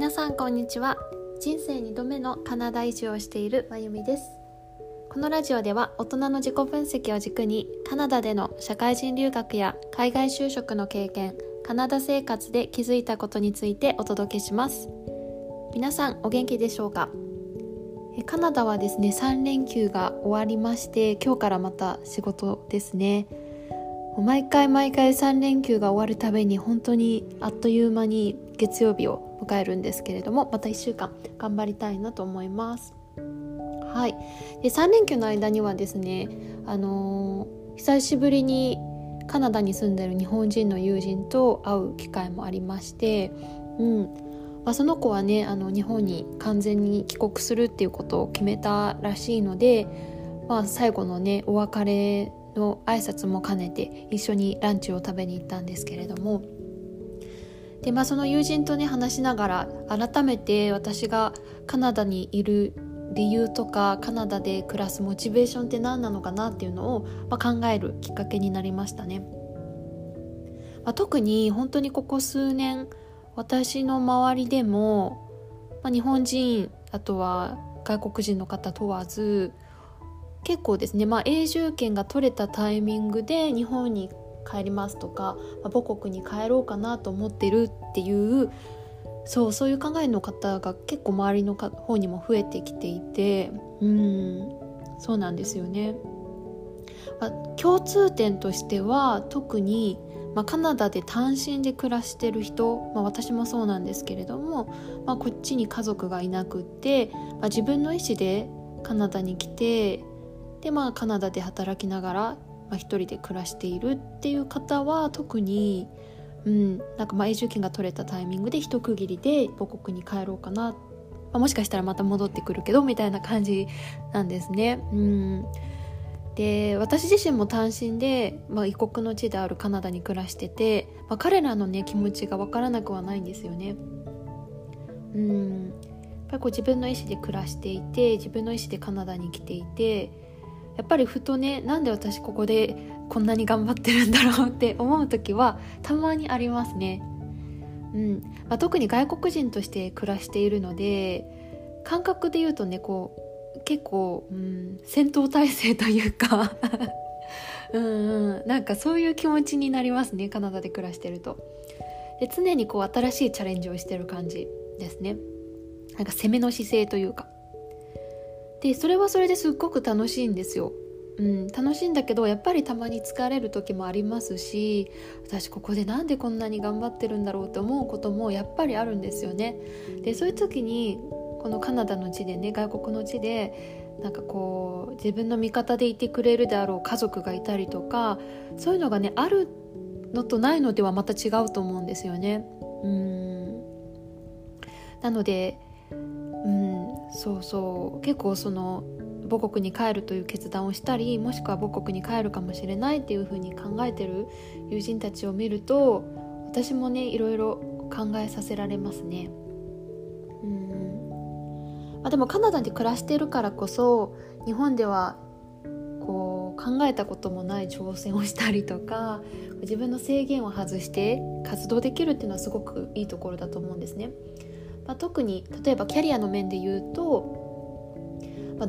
皆さんこんにちは。人生2度目のカナダ移住をしているまゆみです。このラジオでは大人の自己分析を軸に、カナダでの社会人留学や海外就職の経験、カナダ生活で気づいたことについてお届けします。皆さんお元気でしょうか？カナダはですね、3連休が終わりまして、今日からまた仕事ですね。毎回3連休が終わるたびに本当にあっという間に月曜日を迎えるんですけれども、また1週間頑張りたいなと思います。はい、で3連休の間にはですね、久しぶりにカナダに住んでる日本人の友人と会う機会もありまして、その子はね、日本に完全に帰国するっていうことを決めたらしいので、最後のねお別れの挨拶も兼ねて一緒にランチを食べに行ったんですけれども、で、その友人とね話しながら、改めて私がカナダにいる理由とか、カナダで暮らすモチベーションって何なのかなっていうのを、考えるきっかけになりましたね。特に本当にここ数年私の周りでも、日本人、あとは外国人の方問わず結構ですね、永住権が取れたタイミングで日本に帰りますとか、母国に帰ろうかなと思ってるっていう、そういう考えの方が結構周りの方にも増えてきていて、そうなんですよね。共通点としては、特に、カナダで単身で暮らしてる人、私もそうなんですけれども、こっちに家族がいなくって、自分の意思でカナダに来て、で、カナダで働きながら、一人で暮らしているっていう方は特に、永住権が取れたタイミングで一区切りで母国に帰ろうかな、もしかしたらまた戻ってくるけどみたいな感じなんですね。で、私自身も単身で、異国の地であるカナダに暮らしてて、彼らのね気持ちが分からなくはないんですよね。やっぱり自分の意思で暮らしていて、自分の意思でカナダに来ていて、やっぱりふとね、なんで私ここでこんなに頑張ってるんだろうって思う時はたまにありますね。特に外国人として暮らしているので、感覚で言うとね、結構、戦闘態勢というかなんかそういう気持ちになりますね、カナダで暮らしてると。で、常に新しいチャレンジをしてる感じですね。なんか攻めの姿勢というか。で、それはそれですっごく楽しいんですよ。楽しいんだけど、やっぱりたまに疲れる時もありますし、私ここでなんでこんなに頑張ってるんだろうって思うこともやっぱりあるんですよね。で、そういう時にこのカナダの地でね、外国の地でなんか自分の味方でいてくれるであろう家族がいたりとか、そういうのがねあるのとないのではまた違うと思うんですよね。なので結構その母国に帰るという決断をしたり、もしくは母国に帰るかもしれないっていう風に考えてる友人たちを見ると、私もねいろいろ考えさせられますね。でもカナダで暮らしているからこそ、日本では考えたこともない挑戦をしたりとか、自分の制限を外して活動できるっていうのはすごくいいところだと思うんですね。特に例えばキャリアの面で言うと、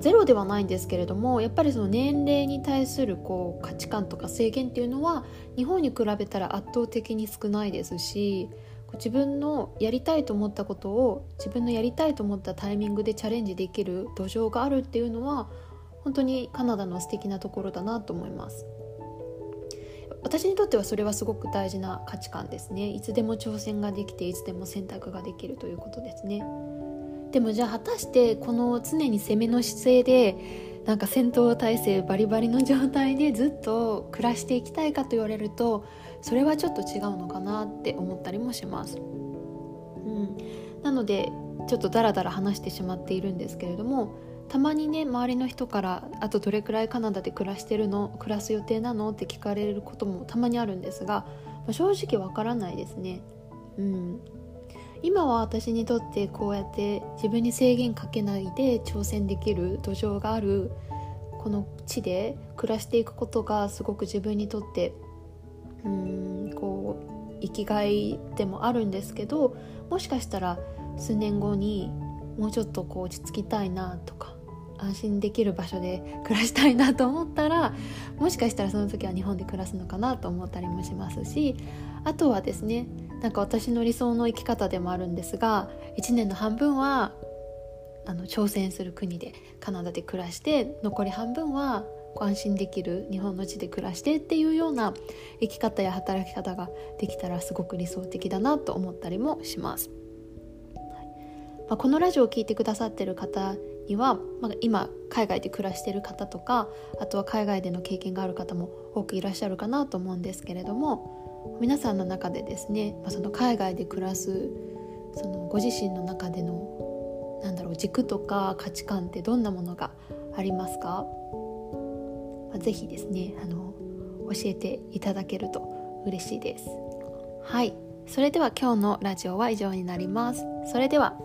ゼロではないんですけれども、やっぱりその年齢に対する価値観とか制限っていうのは日本に比べたら圧倒的に少ないですし、自分のやりたいと思ったことを自分のやりたいと思ったタイミングでチャレンジできる土壌があるっていうのは本当にカナダの素敵なところだなと思います。私にとってはそれはすごく大事な価値観ですね。いつでも挑戦ができて、いつでも選択ができるということですね。でもじゃあ果たしてこの常に攻めの姿勢で、なんか戦闘態勢バリバリの状態でずっと暮らしていきたいかと言われると、それはちょっと違うのかなって思ったりもします。なのでちょっとダラダラ話してしまっているんですけれども、たまにね周りの人から、あとどれくらいカナダで暮らしてるの、暮らす予定なのって聞かれることもたまにあるんですが、正直わからないですね。今は私にとってこうやって自分に制限かけないで挑戦できる土壌があるこの地で暮らしていくことが、すごく自分にとって生きがいでもあるんですけど、もしかしたら数年後にもうちょっとこう落ち着きたいなとか、安心できる場所で暮らしたいなと思ったら、もしかしたらその時は日本で暮らすのかなと思ったりもしますし、あとはですね、なんか私の理想の生き方でもあるんですが、1年の半分は挑戦する国でカナダで暮らして、残り半分は安心できる日本の地で暮らしてっていうような生き方や働き方ができたらすごく理想的だなと思ったりもします。まあ、このラジオを聞いてくださってる方には、まあ、今海外で暮らしている方とか、あとは海外での経験がある方も多くいらっしゃるかなと思うんですけれども、皆さんの中でですね、まあ、その海外で暮らすそのご自身の中での軸とか価値観ってどんなものがありますか？ぜひですね、教えていただけると嬉しいです。はい、それでは今日のラジオは以上になります。それでは。